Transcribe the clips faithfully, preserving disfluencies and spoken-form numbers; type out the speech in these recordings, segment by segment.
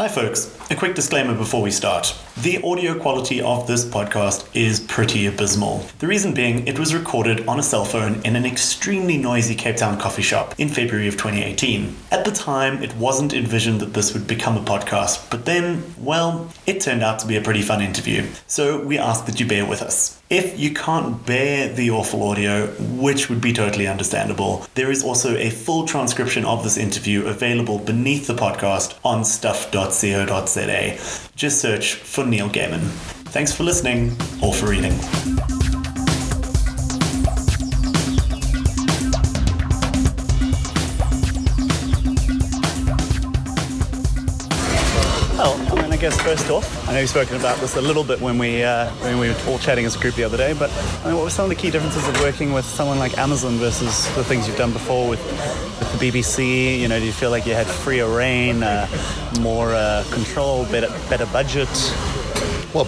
Hi folks, a quick disclaimer before we start. The audio quality of this podcast is pretty abysmal. The reason being, it was recorded on a cell phone in an extremely noisy Cape Town coffee shop in February of twenty eighteen. At the time, it wasn't envisioned that this would become a podcast, but then, well, it turned out to be a pretty fun interview. So we ask that you bear with us. If you can't bear the awful audio, which would be totally understandable, there is also a full transcription of this interview available beneath the podcast on stuff dot co dot za. Just search for Neil Gaiman. Thanks for listening, or for reading. I guess first off, I know you've spoken about this a little bit when we uh, when we were all chatting as a group the other day, but I mean, what were some of the key differences of working with someone like Amazon versus the things you've done before with, with the B B C? You know, do you feel like you had freer reign, uh, more uh, control, better better budget? Well,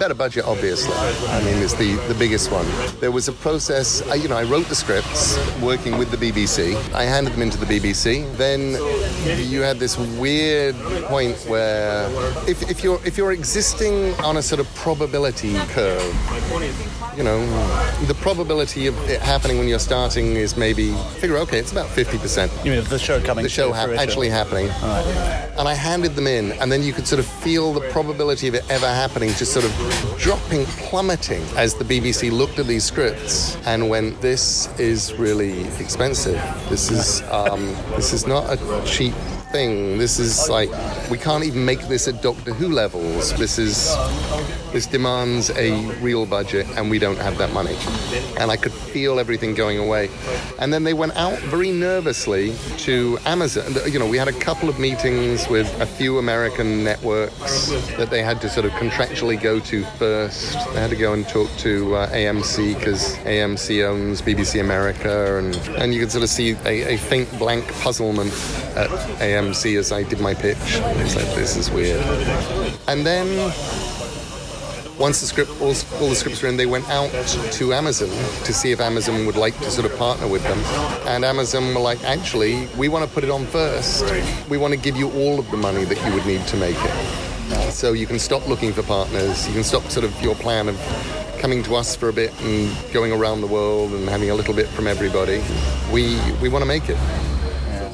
better budget, obviously. I mean, it's the, the biggest one. There was a process, I, you know, I wrote the scripts working with the B B C. I handed them into the B B C. Then you had this weird point where if, if you're if you're existing on a sort of probability curve, you know, the probability of it happening when you're starting is maybe, figure, okay, it's about fifty percent. You mean the show coming? The show ha- actually happening. Right. And I handed them in, and then you could sort of feel the probability of it ever happening just sort of dropping, plummeting, as the B B C looked at these scripts and went, this is really expensive. This is um, this is not a cheap thing. This is like, we can't even make this at Doctor Who levels. This is, this demands a real budget, and we don't have that money. And I could feel everything going away. And then they went out very nervously to Amazon. You know, we had a couple of meetings with a few American networks that they had to sort of contractually go to first. They had to go and talk to uh, A M C, because A M C owns B B C America, and, and you could sort of see a, a faint blank puzzlement at A M C as I did my pitch. It's like, this is weird. And then once the script, all, all the scripts were in, they went out to Amazon to see if Amazon would like to sort of partner with them. And Amazon were like, actually, we want to put it on first. We want to give you all of the money that you would need to make it. So you can stop looking for partners. You can stop sort of your plan of coming to us for a bit and going around the world and having a little bit from everybody. We we want to make it.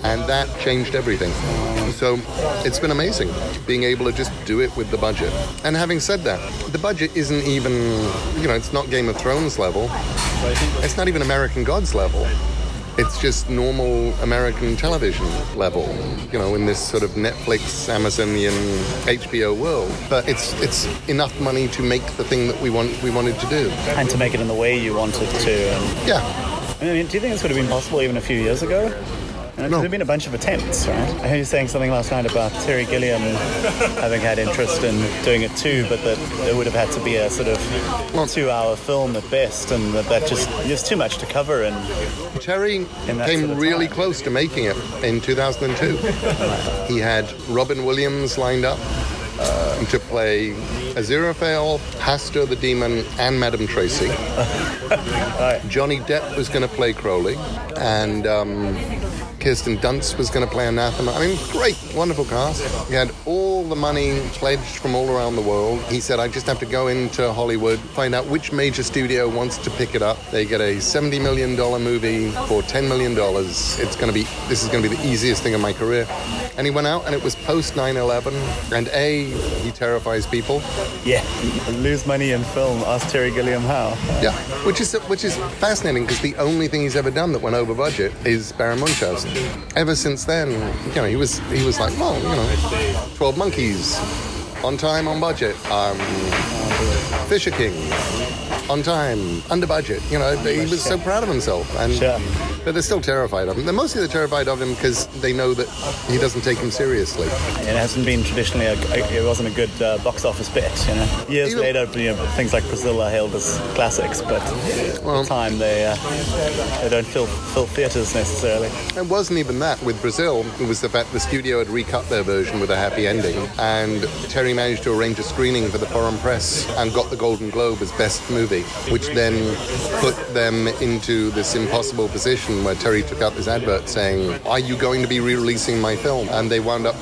And that changed everything. So it's been amazing being able to just do it with the budget. And having said that, the budget isn't even, you know, it's not Game of Thrones level. It's not even American Gods level. It's just normal American television level, you know, in this sort of Netflix, Amazonian, H B O world. But it's it's enough money to make the thing that we want we wanted to do. And to make it in the way you wanted to. And yeah. I mean, do you think this would have been possible even a few years ago? No. There have been a bunch of attempts, right? I heard you saying something last night about Terry Gilliam having had interest in doing it too, but that it would have had to be a sort of two-hour film at best, and that, that just there's too much to cover. And Terry came sort of really close to making it in two thousand two. He had Robin Williams lined up uh, to play Aziraphale, Hastur the Demon, and Madam Tracy. Right. Johnny Depp was going to play Crowley, and Um, Kirsten Dunst was going to play Anathema. I mean, great, wonderful cast. He had all the money pledged from all around the world. He said, I just have to go into Hollywood, find out which major studio wants to pick it up. They get a seventy million dollars movie for ten million dollars. It's going to be, this is going to be the easiest thing in my career. And he went out, and it was post nine eleven. And A, he terrifies people. Yeah, lose money in film, ask Terry Gilliam how. Yeah, which is, which is fascinating, because the only thing he's ever done that went over budget is Baron Munchausen. Ever since then, you know, he was he was like, well, you know, twelve Monkeys, on time, on budget. Um, Fisher King, on time, under budget. You know, he was so proud of himself, and sure. But they're still terrified of him. They're mostly they're terrified of him because they know that he doesn't take him seriously. It hasn't been traditionally. A, it wasn't a good uh, box office bet. You know, years Even, later, you know, things like Brazil are hailed as classics, but well, at the time they uh, they don't fill fill theaters necessarily. It wasn't even that with Brazil. It was the fact the studio had recut their version with a happy ending, and Terry managed to arrange a screening for the foreign press and got the Golden Globe as best movie, which then put them into this impossible position when, when Terry took out this advert saying, are you going to be re-releasing my film? And they wound up,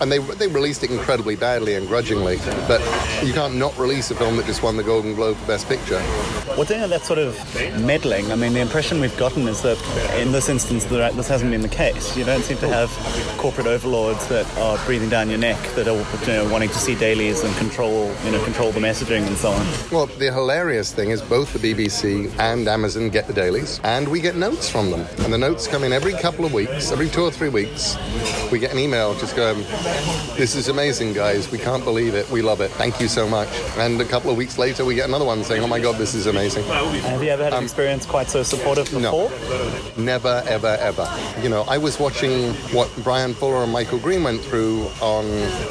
and they they released it incredibly badly and grudgingly, but you can't not release a film that just won the Golden Globe for Best Picture. Well, yeah, that's sort of meddling. I mean, the impression we've gotten is that in this instance, this hasn't been the case. You don't seem to have corporate overlords that are breathing down your neck, that are, you know, wanting to see dailies and control, you know, control the messaging and so on. Well, the hilarious thing is both the B B C and Amazon get the dailies, and we get notes from them. And the notes come in every couple of weeks, every two or three weeks. We get an email just going, this is amazing, guys. We can't believe it. We love it. Thank you so much. And a couple of weeks later, we get another one saying, oh, my God, this is amazing. Have you ever had an um, experience quite so supportive before? No. Never, ever, ever. You know, I was watching what Brian Fuller and Michael Green went through on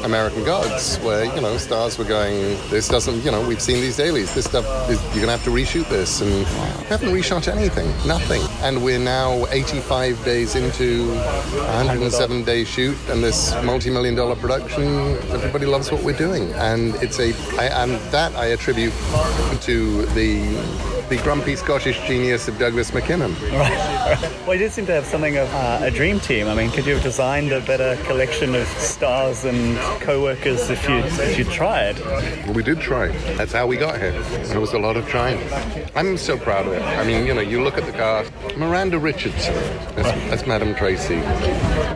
American Gods, where, you know, stars were going, this doesn't, you know, we've seen these dailies. This stuff, is, you're going to have to reshoot this. And we haven't reshoot anything. Nothing. And we're now eighty-five days into a one hundred seven-day shoot and this multi-million dollar production. Everybody loves what we're doing. And it's a, I, and that I attribute to the... the grumpy Scottish genius of Douglas MacKinnon. Right. Well, you did seem to have something of uh, a dream team. I mean, could you have designed a better collection of stars and co-workers if you if you tried? Well, we did try. That's how we got here. It was a lot of trying. I'm so proud of it. I mean, you know, you look at the cast. Miranda Richardson, that's, right. that's Madam Tracy.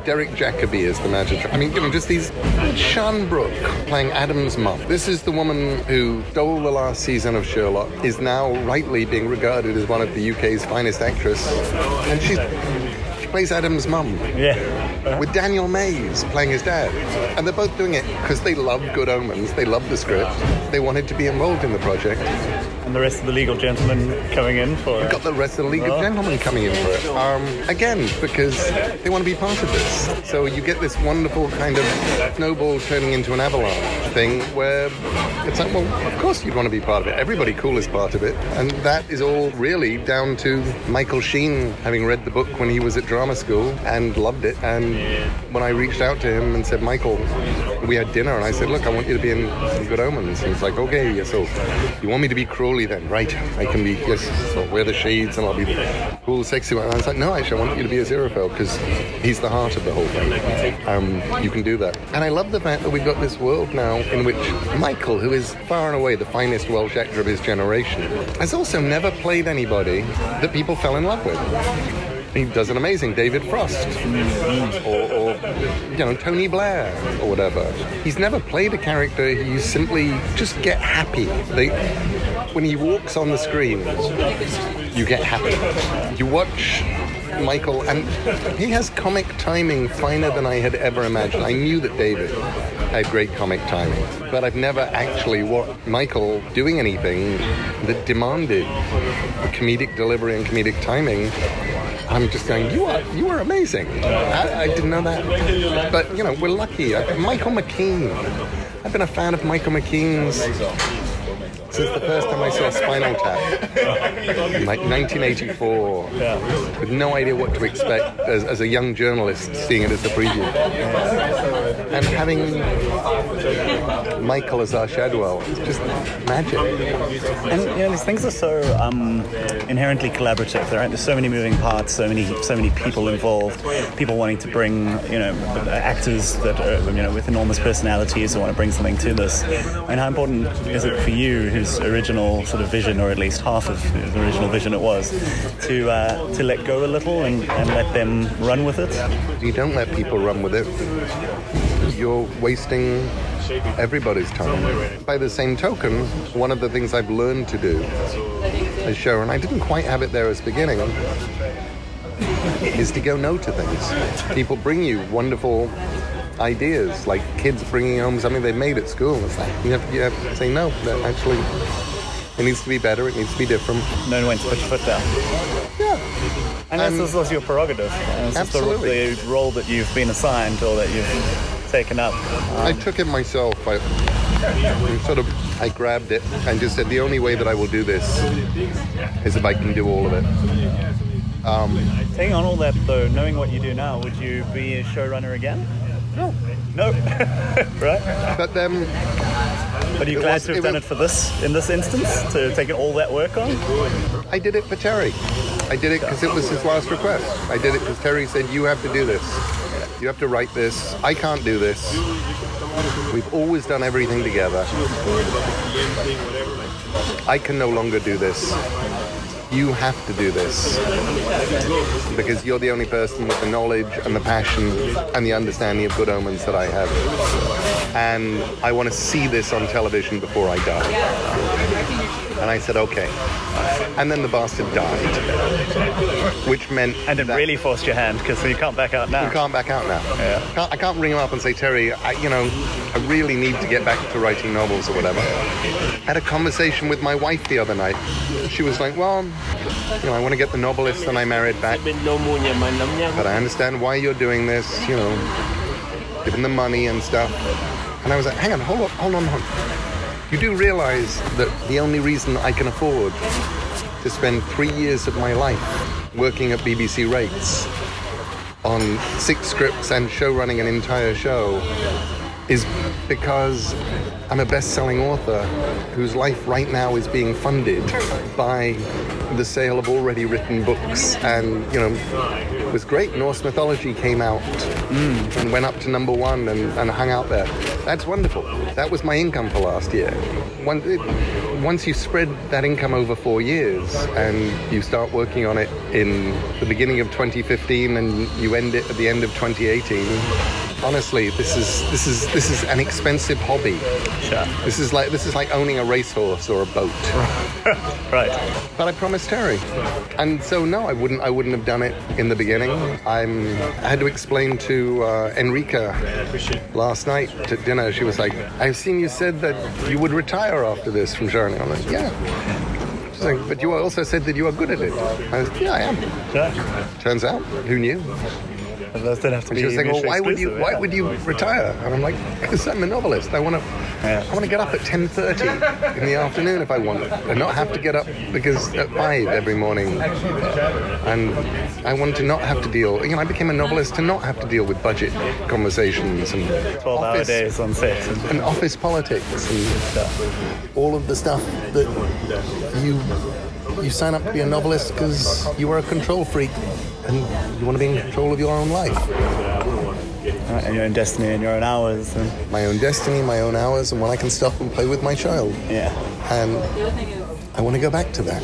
Derek Jacobi is the magistrate. I mean, you know, just these... Sean Brooke playing Adam's mum. This is the woman who stole the last season of Sherlock, is now rightly being regarded as one of the U K's finest actresses, and she's she plays Adam's mum. Yeah. With Daniel Mays playing his dad, and they're both doing it because they love Good Omens, they love the script, they wanted to be involved in the project. And the rest of the legal gentlemen coming in for it. You've got the rest of the legal oh. gentlemen coming in for it. Um, again, because they want to be part of this. So you get this wonderful kind of snowball turning into an avalanche thing where it's like, well, of course you'd want to be part of it. Everybody cool is part of it. And that is all really down to Michael Sheen having read the book when he was at drama school and loved it. And when I reached out to him and said, Michael, we had dinner, and I said, look, I want you to be in Good Omens. And he's like, okay, yeah, so you want me to be Crowley? Then, right, I can be, yes, so wear the shades and I'll be cool, sexy. And I was like, no, actually, I want you to be Aziraphale because he's the heart of the whole thing. Um, you can do that. And I love the fact that we've got this world now in which Michael, who is far and away the finest Welsh actor of his generation, has also never played anybody that people fell in love with. He does an amazing David Frost or, or, you know, Tony Blair or whatever. He's never played a character. You simply just get happy. They, when he walks on the screen, you get happy. You watch Michael, and he has comic timing finer than I had ever imagined. I knew that David had great comic timing, but I've never actually watched Michael doing anything that demanded comedic delivery and comedic timing. I'm just going, you are you are amazing. I, I didn't know that. But, you know, we're lucky. Michael McKean. I've been a fan of Michael McKean's since the first time I saw Spinal Tap in like nineteen eighty-four, with no idea what to expect as, as a young journalist seeing it as the preview. And having Michael as our Shadwell is just magic. And, you know, these things are so um, inherently collaborative. There aren't, there's so many moving parts, so many so many people involved, people wanting to bring, you know, actors that are, you know, with enormous personalities who want to bring something to this. And how important is it for you, whose original sort of vision, or at least half of his original vision it was, to uh, to let go a little and, and let them run with it? You don't let people run with it. You're wasting everybody's time. By the same token, one of the things I've learned to do as showrunner, and I didn't quite have it there at the beginning, is to go no to things. People bring you wonderful ideas, like kids bringing home something they made at school. It's like, you have, you have to say no, that actually, it needs to be better, it needs to be different. Knowing when to put your foot down. Yeah. And um, this is your prerogative. And this absolutely. Is the, the role that you've been assigned or that you've taken up. Um, I took it myself. I sort of, I grabbed it and just said, the only way that I will do this is if I can do all of it. Um, Taking on all that, though, knowing what you do now, would you be a showrunner again? No. No. Right? But then... But are you glad was, to have done it, was, it for this, in this instance, to take all that work on? I did it for Terry. I did it because it was his last request. I did it because Terry said, you have to do this. You have to write this. I can't do this. We've always done everything together. I can no longer do this. You have to do this because you're the only person with the knowledge and the passion and the understanding of Good Omens that I have. And I want to see this on television before I die. And I said, okay. And then the bastard died, which meant... And it really forced your hand because you can't back out now. You can't back out now. Yeah. Can't, I can't ring him up and say, Terry, I, you know, I really need to get back to writing novels or whatever. Had a conversation with my wife the other night. She was like, well, you know, I want to get the novelist that I married back. But I understand why you're doing this, you know, giving the money and stuff. And I was like, hang on, hold on, hold on, hold on. You do realize that the only reason I can afford to spend three years of my life working at B B C rates on six scripts and show running an entire show is because I'm a best-selling author whose life right now is being funded by the sale of already written books. And, you know, it was great. Norse mythology came out mm. and went up to number one and, and hung out there. That's wonderful. That was my income for last year. Once, it, once you spread that income over four years and you start working on it in the beginning of twenty fifteen and you end it at the end of twenty eighteen, honestly, this is this is this is an expensive hobby. Sure. This is like this is like owning a racehorse or a boat. Right. But I promised Terry, and so no, I wouldn't. I wouldn't have done it in the beginning. I'm. I had to explain to uh, Enrica last night at dinner. She was like, "I've seen you said that you would retire after this from journalism." I'm like, "Yeah." Like, but you also said that you are good at it. I was, yeah, I am. Sure. Turns out, who knew? And those don't have to and be. She was saying, "Well, why would you? Why yeah. would you retire?" And I'm like, "Because I'm a novelist. I want to. Yeah. I want to get up at ten thirty in the afternoon if I want, and not have to get up because at five every morning. And I want to not have to deal. You know, I became a novelist to not have to deal with budget conversations and twelve-hour days on set and, and office politics and all of the stuff that you." You sign up to be a novelist because you are a control freak and you want to be in control of your own life. Right, and your own destiny and your own hours. And... My own destiny, my own hours, and when I can stop and play with my child. Yeah. And I want to go back to that.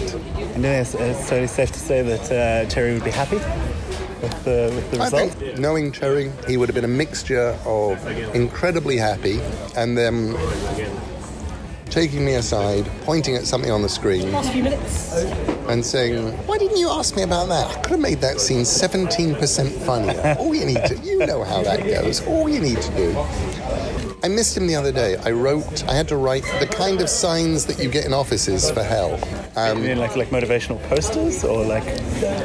And it's, it's totally safe to say that uh, Terry would be happy with the, with the result? I think, knowing Terry, he would have been a mixture of incredibly happy and then... taking me aside, pointing at something on the screen and saying, why didn't you ask me about that? I could have made that scene seventeen percent funnier. All you need to, you know how that goes. All you need to do. I missed him the other day. I wrote, I had to write the kind of signs that you get in offices for hell. Um, you mean like, like motivational posters or like,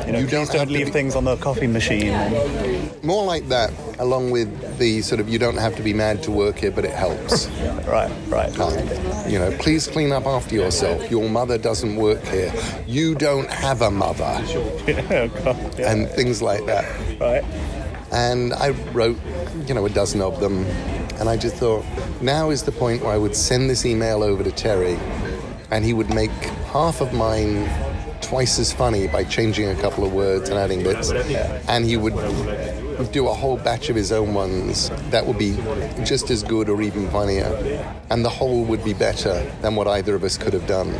you know, you don't, don't leave be... things on the coffee machine? And... More like that, along with the sort of, you don't have to be mad to work here, but it helps. Right, right. Um, you know, please clean up after yourself. Your mother doesn't work here. You don't have a mother. Oh, God, yeah. And things like that. Right. And I wrote, you know, a dozen of them. And I just thought, now is the point where I would send this email over to Terry and he would make half of mine twice as funny by changing a couple of words and adding bits. And he would do a whole batch of his own ones that would be just as good or even funnier. And the whole would be better than what either of us could have done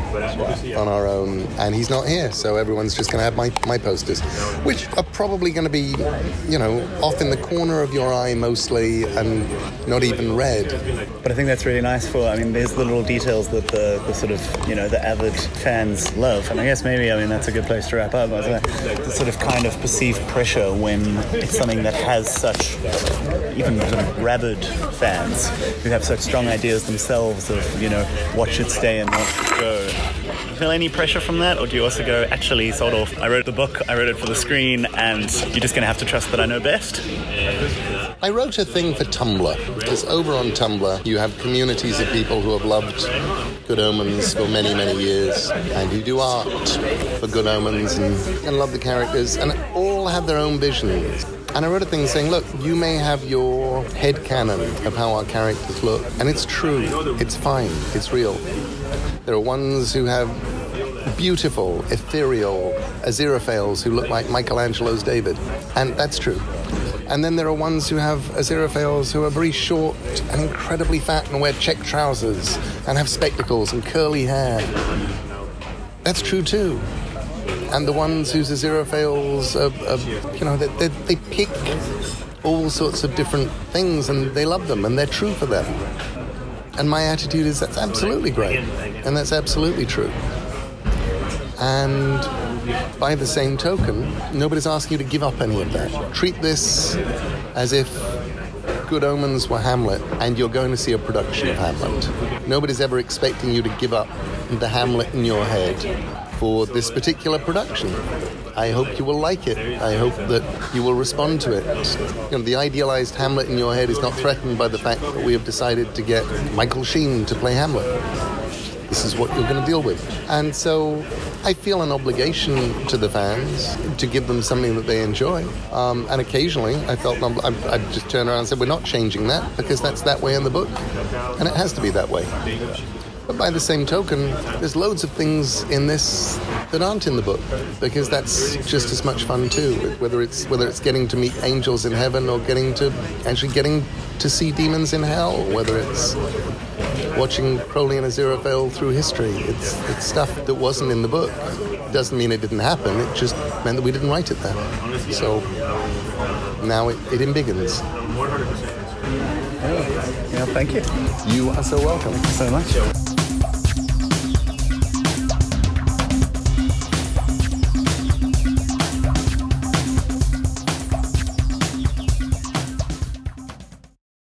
on our own. And he's not here, so everyone's just going to have my, my posters, which are probably going to be, you know, off in the corner of your eye mostly and not even read. But I think that's really nice for, I mean, there's the little details that the, the sort of, you know, the avid fans love. And I guess maybe, I mean, that's a good place to wrap up. The sort of kind of perceived pressure when it's something that has such, even sort of rabid fans who have such strong ideas themselves. Themselves of, you know, what should stay and what should go. Do you feel any pressure from that, or do you also go, actually, sort of, I wrote the book, I wrote it for the screen, and you're just going to have to trust that I know best? I wrote a thing for Tumblr, because over on Tumblr you have communities of people who have loved Good Omens for many, many years, and who do art for Good Omens and, and love the characters, and all have their own visions. And I wrote a thing saying, look, you may have your headcanon of how our characters look. And it's true. It's fine. It's real. There are ones who have beautiful, ethereal Aziraphales who look like Michelangelo's David. And that's true. And then there are ones who have Aziraphales who are very short and incredibly fat and wear check trousers and have spectacles and curly hair. That's true too. And the ones whose Aziraphales are, are, you know, they, they, they pick all sorts of different things and they love them and they're true for them. And my attitude is that's absolutely great. And that's absolutely true. And by the same token, nobody's asking you to give up any of that. Treat this as if Good Omens were Hamlet and you're going to see a production of Hamlet. Nobody's ever expecting you to give up the Hamlet in your head for this particular production. I hope you will like it. I hope that you will respond to it. You know, the idealized Hamlet in your head is not threatened by the fact that we have decided to get Michael Sheen to play Hamlet. This is what you're going to deal with. And so I feel an obligation to the fans to give them something that they enjoy. Um, and occasionally I felt an obli- I, I just turned around and said, we're not changing that because that's that way in the book. And it has to be that way. But by the same token, there's loads of things in this that aren't in the book, because that's just as much fun too, whether it's whether it's getting to meet angels in heaven or getting to actually getting to see demons in hell, whether it's watching Crowley and Aziraphale through history. It's, it's stuff that wasn't in the book. It doesn't mean it didn't happen, it just meant that we didn't write it then. So now it, it embiggens. Yeah, thank you. You are so welcome. Thank you so much.